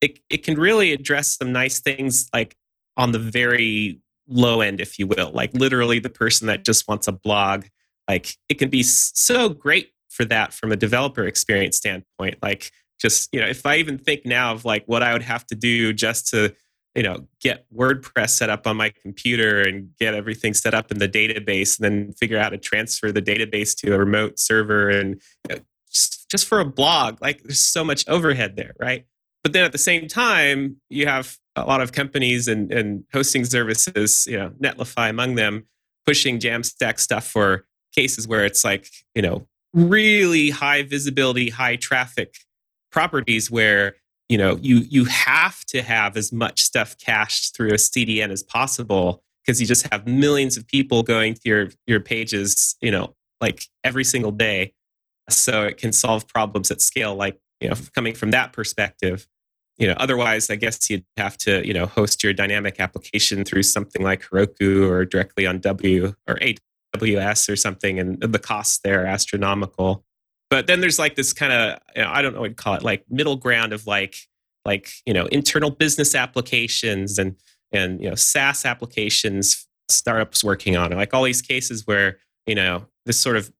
it it can really address some nice things like on the very low end, if you will, like literally the person that just wants a blog. Like it can be so great for that from a developer experience standpoint. Like just you know if I even think now of like what I would have to do just to you know, get WordPress set up on my computer and get everything set up in the database, and then figure out how to transfer the database to a remote server. And you know, just, just for a blog, like there's so much overhead there, right? But then at the same time, you have a lot of companies and, and hosting services, you know, Netlify among them, pushing Jamstack stuff for cases where it's like, you know, really high visibility, high traffic properties where You know, you you have to have as much stuff cached through a C D N as possible because you just have millions of people going through your, your pages, you know, like every single day. So it can solve problems at scale, like, you know, coming from that perspective. You know, otherwise, I guess you'd have to, you know, host your dynamic application through something like Heroku or directly on W or A W S or something, and the costs there are astronomical. But then there's like this kind of, you know, I don't know what to call it, like middle ground of like, like you know, internal business applications and and you know, SaaS applications, startups working on it, like all these cases where you know this sort of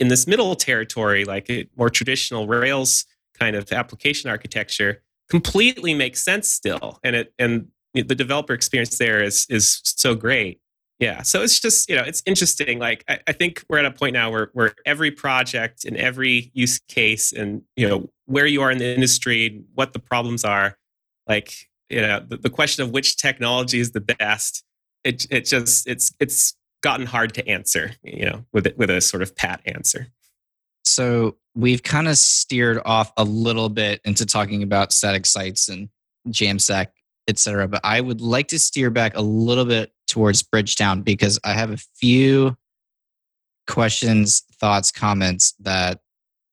in this middle territory, like a more traditional Rails kind of application architecture, completely makes sense still, and it and the developer experience there is is so great. Yeah, so it's just, you know, it's interesting. Like, I, I think we're at a point now where, where every project and every use case and, you know, where you are in the industry, what the problems are, like, you know, the, the question of which technology is the best, it it just, it's it's gotten hard to answer, you know, with it, with a sort of pat answer. So we've kind of steered off a little bit into talking about static sites and Jamstack, et cetera, but I would like to steer back a little bit towards Bridgetown because I have a few questions, thoughts, comments that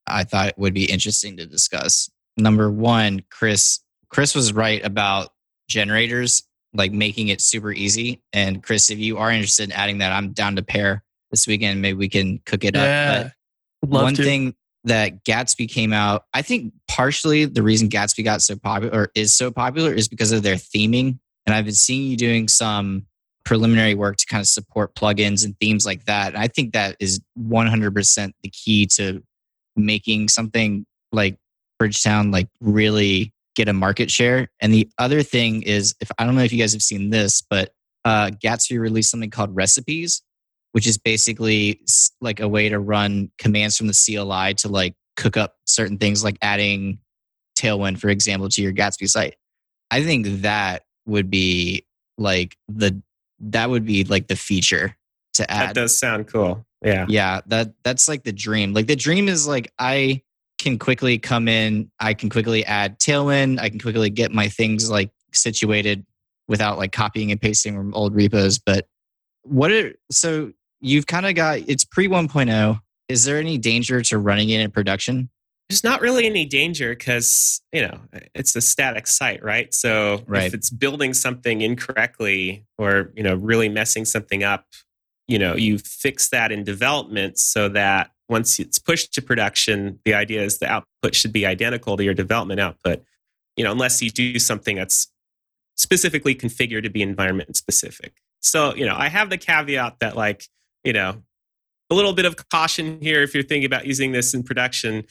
I thought would be interesting to discuss. Number one, Chris, Chris was right about generators, like making it super easy. And Chris, if you are interested in adding that, I'm down to pair this weekend. Maybe we can cook it yeah, up. But one to. thing that Gatsby came out, I think partially the reason Gatsby got so popular or is so popular is because of their theming. And I've been seeing you doing some preliminary work to kind of support plugins and themes like that. And I think that is one hundred percent the key to making something like Bridgetown like really get a market share. And the other thing is, if I don't know if you guys have seen this, but uh, Gatsby released something called Recipes, which is basically like a way to run commands from the C L I to like cook up certain things, like adding Tailwind, for example, to your Gatsby site. I think that would be like the That would be like the feature to add. That does sound cool. Yeah. Yeah. That that's like the dream. Like the dream is like I can quickly come in, I can quickly add Tailwind, I can quickly get my things like situated without like copying and pasting from old repos. But what are so you've kind of got it's pre one point oh. Is there any danger to running it in production? There's not really any danger because, you know, it's a static site, right? So right. if it's building something incorrectly or, you know, really messing something up, you know, you fix that in development so that once it's pushed to production, the idea is the output should be identical to your development output, you know, unless you do something that's specifically configured to be environment specific. So, you know, I have the caveat that like, you know, a little bit of caution here if you're thinking about using this in production.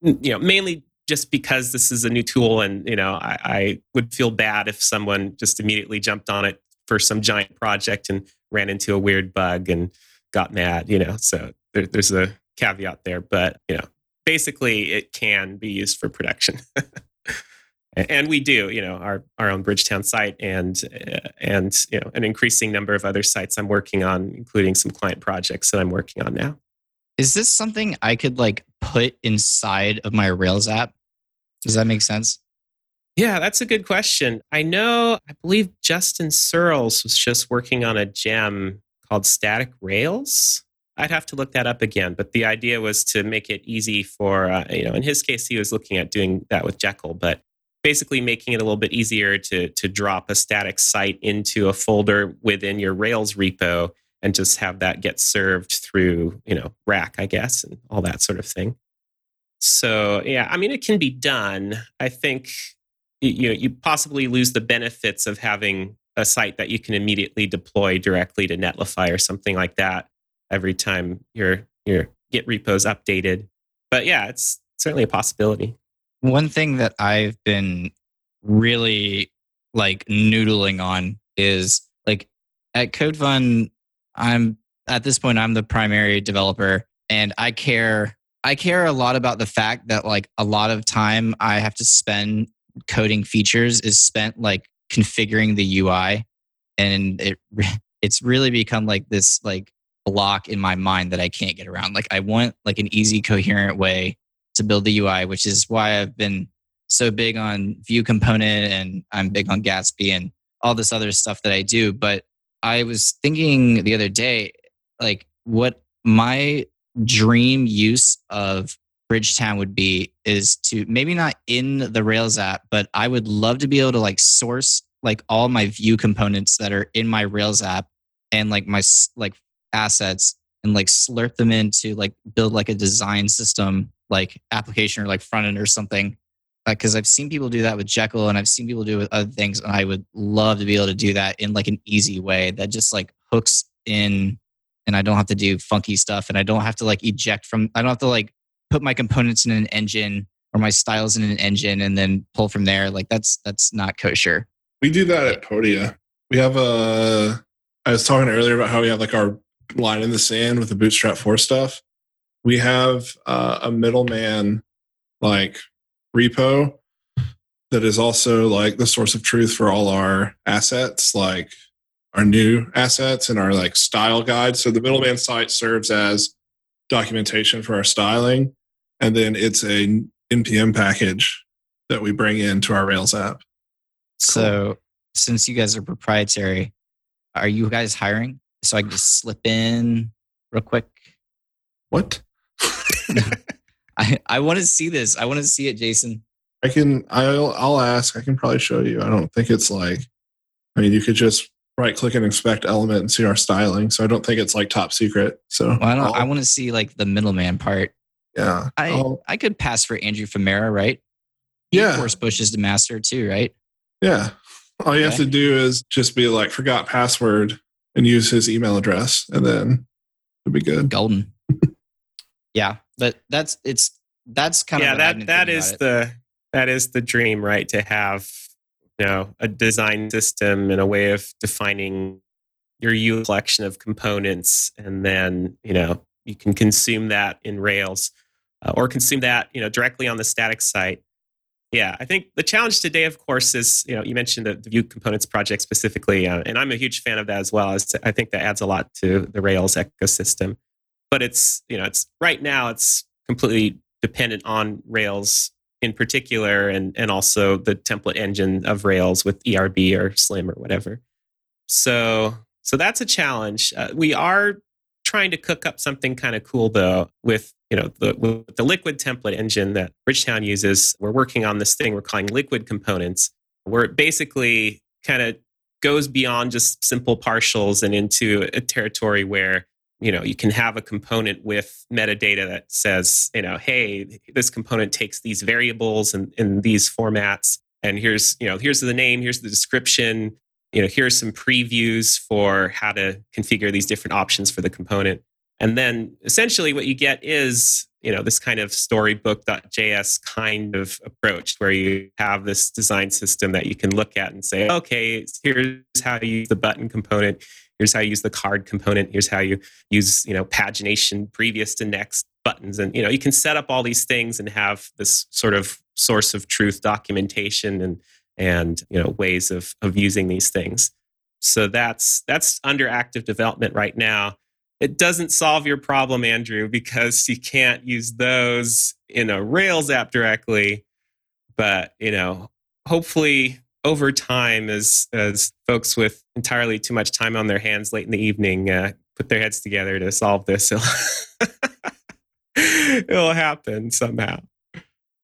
You know, mainly just because this is a new tool, and you know, I, I would feel bad if someone just immediately jumped on it for some giant project and ran into a weird bug and got mad. You know, so there, there's a caveat there, but you know, basically, it can be used for production, and we do. You know, our our own Bridgetown site, and uh, and you know, an increasing number of other sites I'm working on, including some client projects that I'm working on now. Is this something I could like put inside of my Rails app? Does that make sense? Yeah, that's a good question. I know, I believe Justin Searles was just working on a gem called Static Rails. I'd have to look that up again, but the idea was to make it easy for, uh, you know, in his case, he was looking at doing that with Jekyll, but basically making it a little bit easier to, to drop a static site into a folder within your Rails repo and just have that get served through, you know, rack, I guess, and all that sort of thing. So, yeah, I mean, it can be done. I think, you know, you possibly lose the benefits of having a site that you can immediately deploy directly to Netlify or something like that every time your your Git repo is updated. But yeah, it's certainly a possibility. One thing that I've been really like noodling on is like at CodeFun, I'm at this point, I'm the primary developer, and I care I care a lot about the fact that like a lot of time I have to spend coding features is spent like configuring the U I, and it it's really become like this like block in my mind that I can't get around. Like I want like an easy, coherent way to build the U I, which is why I've been so big on Vue Component, and I'm big on Gatsby and all this other stuff that I do. But I was thinking the other day, like what my dream use of Bridgetown would be is to maybe not in the Rails app, but I would love to be able to like source like all my Vue components that are in my Rails app and like my like assets and like slurp them into like build like a design system, like application or like front end or something. Like, cause I've seen people do that with Jekyll, and I've seen people do it with other things. And I would love to be able to do that in like an easy way that just like hooks in, and I don't have to do funky stuff, and I don't have to like eject from, I don't have to like put my components in an engine or my styles in an engine and then pull from there. Like that's, that's not kosher. We do that at Podia. We have a, I was talking earlier about how we have like our line in the sand with the Bootstrap four stuff. We have uh, a middleman like repo that is also like the source of truth for all our assets, like our new assets and our like style guide. So the middleman site serves as documentation for our styling, and then it's a N P M package that we bring into our Rails app. So cool. Since you guys are proprietary, are you guys hiring? So I can just slip in real quick. What? I, I want to see this. I want to see it, Jason. I can, I'll, I'll ask. I can probably show you. I don't think it's like, I mean, you could just right click and inspect element and see our styling. So I don't think it's like top secret. So well, I, don't, I want to see like the middleman part. Yeah. I I'll, I could pass for Andrew Femera, right? He yeah. Force pushes to master too, right? Yeah. All you okay. have to do is just be like, forgot password and use his email address, and then it'll be good. Golden. Yeah. But that's it's that's kind yeah, of yeah that that is the that is the dream, right? To have, you know, a design system and a way of defining your U collection of components, and then you know you can consume that in Rails uh, or consume that you know directly on the static site. Yeah, I think the challenge today, of course, is you know you mentioned the, the Vue Components project specifically, uh, and I'm a huge fan of that as well. As I think that adds a lot to the Rails ecosystem. But it's, you know, it's right now it's completely dependent on Rails in particular, and, and also the template engine of Rails with E R B or Slim or whatever. So, so that's a challenge. Uh, we are trying to cook up something kind of cool though with, you know, the, with the Liquid Template Engine that Bridgetown uses. We're working on this thing we're calling Liquid Components, where it basically kind of goes beyond just simple partials and into a territory where you know, you can have a component with metadata that says, you know, hey, this component takes these variables and in these formats, and here's, you know, here's the name, here's the description, you know, here's some previews for how to configure these different options for the component. And then essentially what you get is, you know, this kind of storybook.js kind of approach where you have this design system that you can look at and say, okay, here's how to use the button component. Here's how you use the card component. Here's how you use, you know, pagination previous to next buttons. And, you know, you can set up all these things and have this sort of source of truth documentation and, and you know, ways of, of using these things. So that's that's under active development right now. It doesn't solve your problem, Andrew, because you can't use those in a Rails app directly. But, you know, hopefully over time, as as folks with entirely too much time on their hands late in the evening uh, put their heads together to solve this, it'll, it'll happen somehow.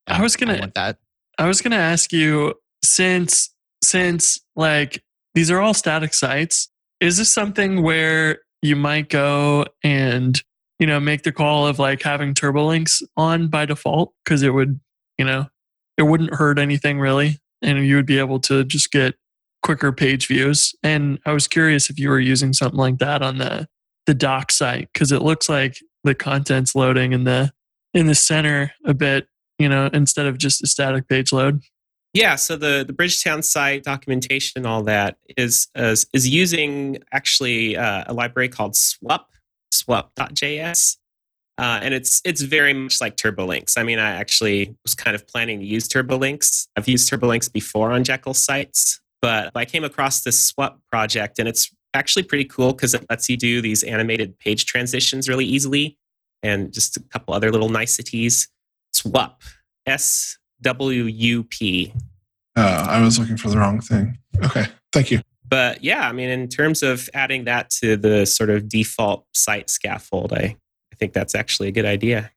I was gonna I want that. I was going to ask you, since since like these are all static sites, is this something where you might go and, you know, make the call of like having Turbolinks on by default, because it would, you know, it wouldn't hurt anything really, and you would be able to just get quicker page views? And I was curious if you were using something like that on the the doc site, because it looks like the content's loading in the in the center a bit, you know, instead of just a static page load. Yeah, so the, the Bridgetown site documentation, all that is is, is using actually uh, a library called swup, swup.js, uh, and it's it's very much like Turbolinks. I mean, I actually was kind of planning to use Turbolinks. I've used Turbolinks before on Jekyll sites, but I came across this swup project, and it's actually pretty cool because it lets you do these animated page transitions really easily, and just a couple other little niceties. Swup, S W U P. Oh, I was looking for the wrong thing. Okay, thank you. But yeah, I mean, in terms of adding that to the sort of default site scaffold, I, I think that's actually a good idea.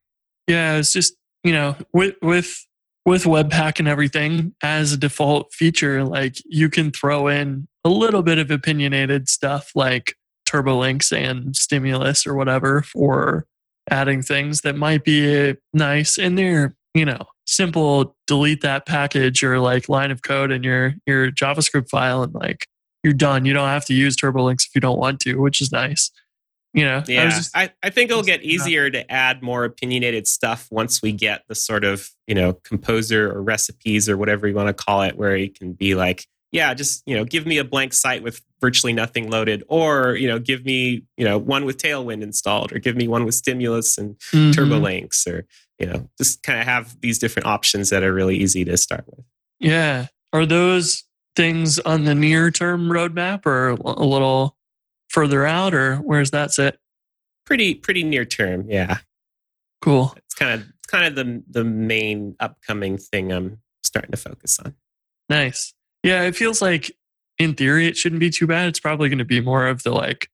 Yeah, it's just, you know, with with with Webpack and everything as a default feature, like you can throw in a little bit of opinionated stuff like Turbolinks and Stimulus or whatever for adding things that might be nice, and they're, you know, simple delete that package or like line of code in your your JavaScript file, and like you're done. You don't have to use Turbolinks if you don't want to, which is nice. You know, yeah. I, was just, I, I think it'll get easier to add more opinionated stuff once we get the sort of, you know, composer or recipes or whatever you want to call it, where you can be like, yeah, just, you know, give me a blank site with virtually nothing loaded, or, you know, give me, you know, one with Tailwind installed, or give me one with Stimulus and mm-hmm. Turbolinks, or, you know, just kind of have these different options that are really easy to start with. Yeah. Are those things on the near term roadmap, or a little further out, or where's that sit? Pretty, pretty near term. Yeah. Cool. It's kind of, it's kind of the, the main upcoming thing I'm starting to focus on. Nice. Yeah, it feels like in theory it shouldn't be too bad. It's probably going to be more of the like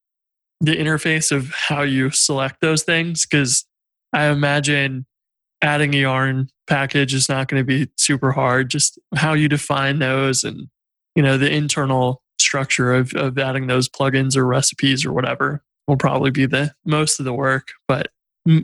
the interface of how you select those things, because I imagine adding a yarn package is not going to be super hard. Just how you define those, and, you know, the internal structure of of adding those plugins or recipes or whatever will probably be the most of the work. But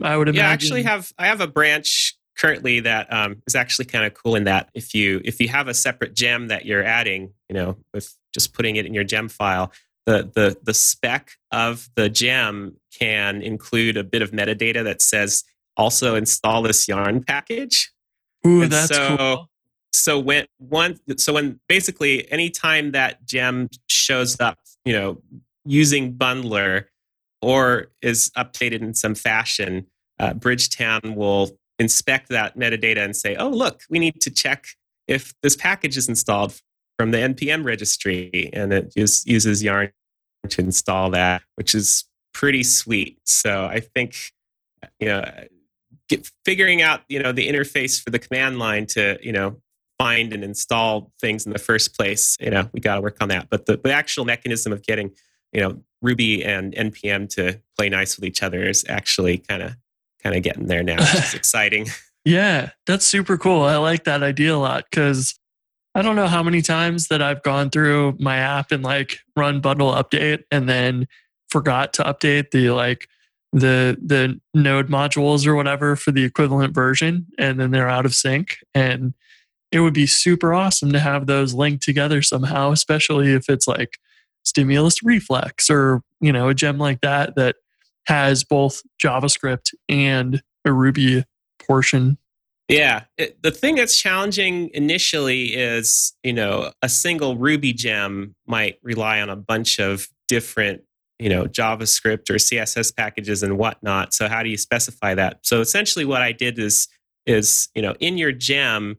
I would imagine. Yeah, I actually have I have a branch currently that um, is actually kind of cool in that if you if you have a separate gem that you're adding, you know, with just putting it in your gem file, the the the spec of the gem can include a bit of metadata that says also install this yarn package. Ooh, and that's so cool. So when one so when basically any time that gem shows up, you know, using Bundler or is updated in some fashion, uh, Bridgetown will inspect that metadata and say, oh, look, we need to check if this package is installed from the N P M registry. And it just uses Yarn to install that, which is pretty sweet. So I think, you know, get, figuring out, you know, the interface for the command line to, you know, find and install things in the first place, you know, we got to work on that. But the, the actual mechanism of getting, you know, Ruby and N P M to play nice with each other is actually kind of Kind of getting there now, which is exciting. Yeah, that's super cool. I like that idea a lot, because I don't know how many times that I've gone through my app and like run bundle update and then forgot to update the like the the node modules or whatever for the equivalent version, and then they're out of sync. And it would be super awesome to have those linked together somehow, especially if it's like Stimulus Reflex or, you know, a gem like that that has both JavaScript and a Ruby portion. Yeah. It, the thing that's challenging initially is, you know, a single Ruby gem might rely on a bunch of different, you know, JavaScript or C S S packages and whatnot. So how do you specify that? So essentially what I did is, is, you know, in your gem,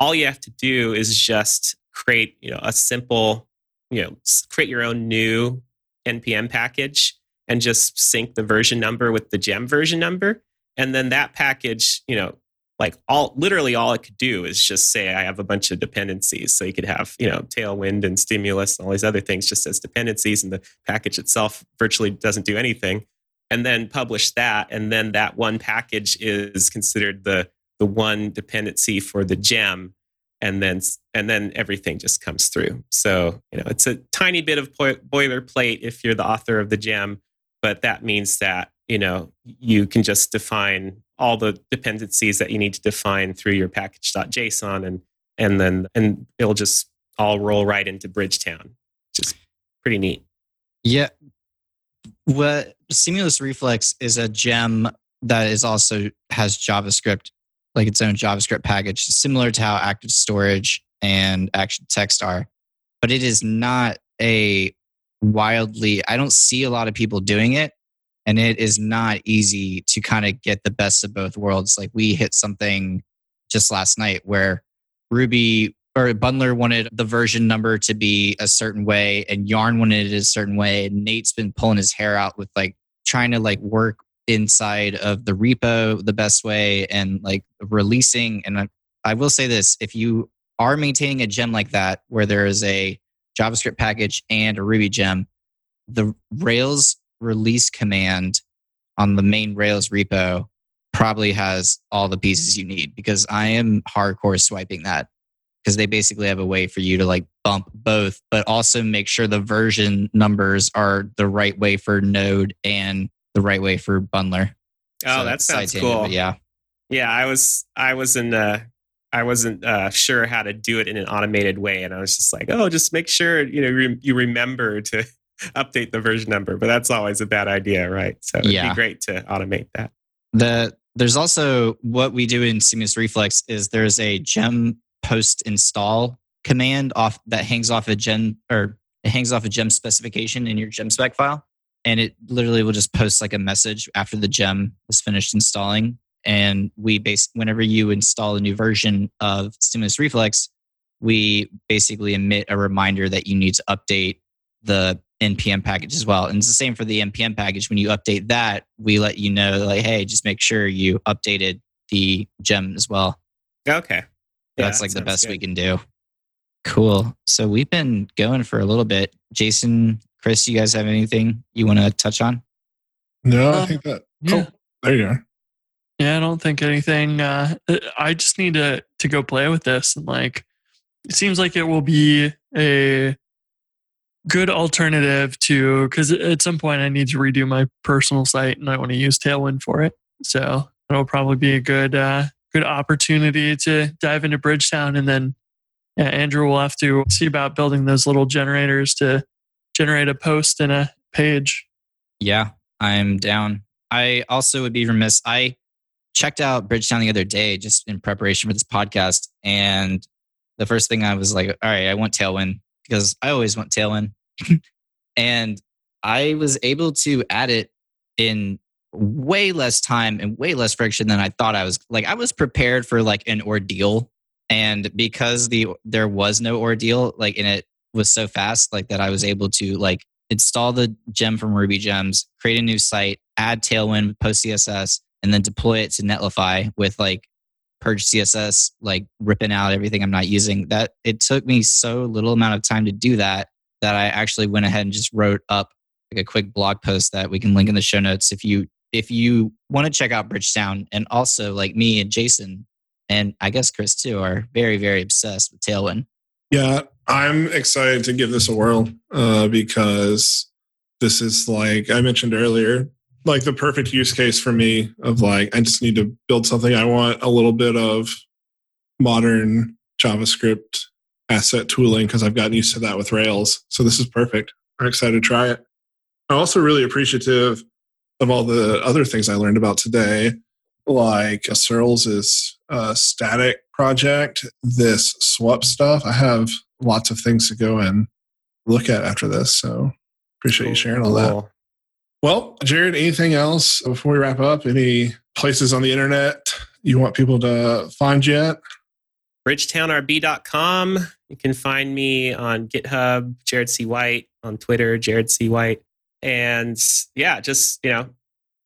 all you have to do is just create, you know, a simple, you know, create your own new N P M package and just sync the version number with the gem version number. And then that package, you know, like all, literally all it could do is just say, I have a bunch of dependencies. So you could have, you know, Tailwind and Stimulus and all these other things just as dependencies, and the package itself virtually doesn't do anything. And then publish that. And then that one package is considered the, the one dependency for the gem. and then and then everything just comes through. So, you know, it's a tiny bit of boi- boilerplate if you're the author of the gem, but that means that, you know, you can just define all the dependencies that you need to define through your package.json, and and then and it'll just all roll right into Bridgetown, which is pretty neat. Yeah. Well, Stimulus Reflex is a gem that is also has JavaScript, like its own JavaScript package, similar to how Active Storage and Action Text are. But it is not a wildly, I don't see a lot of people doing it. And it is not easy to kind of get the best of both worlds. Like we hit something just last night where Ruby or Bundler wanted the version number to be a certain way and Yarn wanted it a certain way. And Nate's been pulling his hair out with like trying to like work inside of the repo the best way and like releasing. And I, I will say this, if you are maintaining a gem like that, where there is a JavaScript package and a Ruby gem, the Rails release command on the main Rails repo probably has all the pieces you need, because I am hardcore swiping that, because they basically have a way for you to like bump both, but also make sure the version numbers are the right way for Node and the right way for Bundler. Oh, so that sounds cool. Yeah. Yeah. I was, I wasn't, uh, I wasn't uh, sure how to do it in an automated way. And I was just like, oh, just make sure, you know, re- you remember to update the version number, but that's always a bad idea, right? So it'd yeah. be great to automate that. The There's also what we do in Stimulus Reflex is there's a gem post install command off that hangs off a gem or it hangs off a gem specification in your gem spec file, and it literally will just post like a message after the gem is finished installing. And we base whenever you install a new version of Stimulus Reflex, we basically emit a reminder that you need to update the N P M package as well. And it's the same for the N P M package. When you update that, we let you know, like, hey, just make sure you updated the gem as well. Okay. Yeah, that's like that the best good. we can do. Cool. So we've been going for a little bit. Jason, Chris, you guys have anything you want to touch on? No, uh, I think that... Yeah. Oh, there you are. Yeah, I don't think anything. Uh, I just need to, to go play with this. And like, it seems like it will be a good alternative to, because at some point I need to redo my personal site and I want to use Tailwind for it. So it'll probably be a good uh, good opportunity to dive into Bridgetown, and then yeah, Andrew will have to see about building those little generators to generate a post and a page. Yeah, I'm down. I also would be remiss. I checked out Bridgetown the other day just in preparation for this podcast, and the first thing I was like, all right, I want Tailwind, because I always want Tailwind. And I was able to add it in way less time and way less friction than I thought I was. Like I was prepared for like an ordeal, and because the there was no ordeal, like and it was so fast, like that I was able to like install the gem from Ruby Gems, create a new site, add Tailwind with post C S S, and then deploy it to Netlify with like purge C S S, like ripping out everything I'm not using. That it took me so little amount of time to do that, that I actually went ahead and just wrote up like a quick blog post that we can link in the show notes. If you, if you want to check out Bridgetown, and also like me and Jason, and I guess Chris too, are very, very obsessed with Tailwind. Yeah. I'm excited to give this a whirl uh, because this is like I mentioned earlier, like the perfect use case for me of like, I just need to build something. I want a little bit of modern JavaScript asset tooling because I've gotten used to that with Rails. So this is perfect. I'm excited to try it. I'm also really appreciative of all the other things I learned about today, like Searls's uh, static project, this swap stuff. I have lots of things to go and look at after this. So appreciate cool. you sharing all cool. that. Well, Jared, anything else before we wrap up? Any places on the internet you want people to find you at? Bridgetown R B dot com. You can find me on GitHub, Jared C. White, on Twitter, Jared C. White. And yeah, just, you know,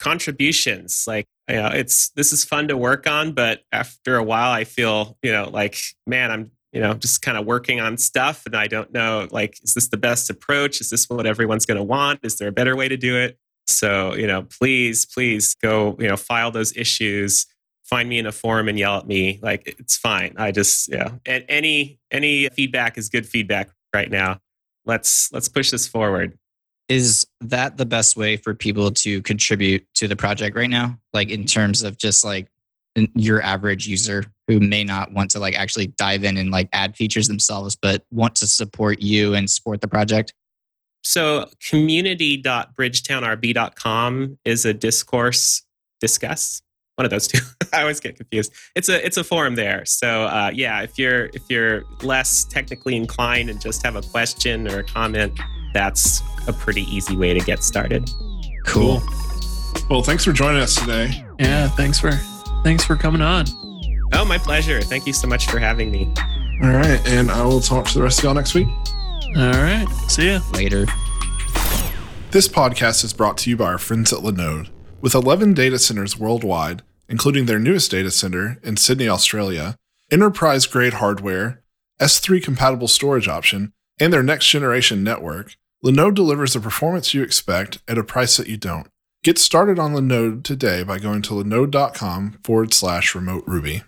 contributions. Like, you know, it's, this is fun to work on, but after a while I feel, you know, like, man, I'm, you know, just kind of working on stuff and I don't know, like, is this the best approach? Is this what everyone's going to want? Is there a better way to do it? So, you know, please, please go, you know, file those issues, find me in a forum and yell at me. Like, it's fine. I just, yeah. And any any feedback is good feedback right now. Let's let's push this forward. Is that the best way for people to contribute to the project right now? Like, in terms of just like your average user who may not want to like actually dive in and like add features themselves, but want to support you and support the project? So community dot bridgetown r b dot com is a discourse, Disqus. One of those two. I always get confused. It's a it's a forum there. So uh, yeah, if you're if you're less technically inclined and just have a question or a comment, that's a pretty easy way to get started. Cool. Well, thanks for joining us today. Yeah, thanks for thanks for coming on. Oh, my pleasure. Thank you so much for having me. All right, and I will talk to the rest of y'all next week. All right. See ya. Later. This podcast is brought to you by our friends at Linode. With eleven data centers worldwide, including their newest data center in Sydney, Australia, enterprise-grade hardware, S three compatible storage option, and their next-generation network, Linode delivers the performance you expect at a price that you don't. Get started on Linode today by going to linode dot com forward slash remote ruby.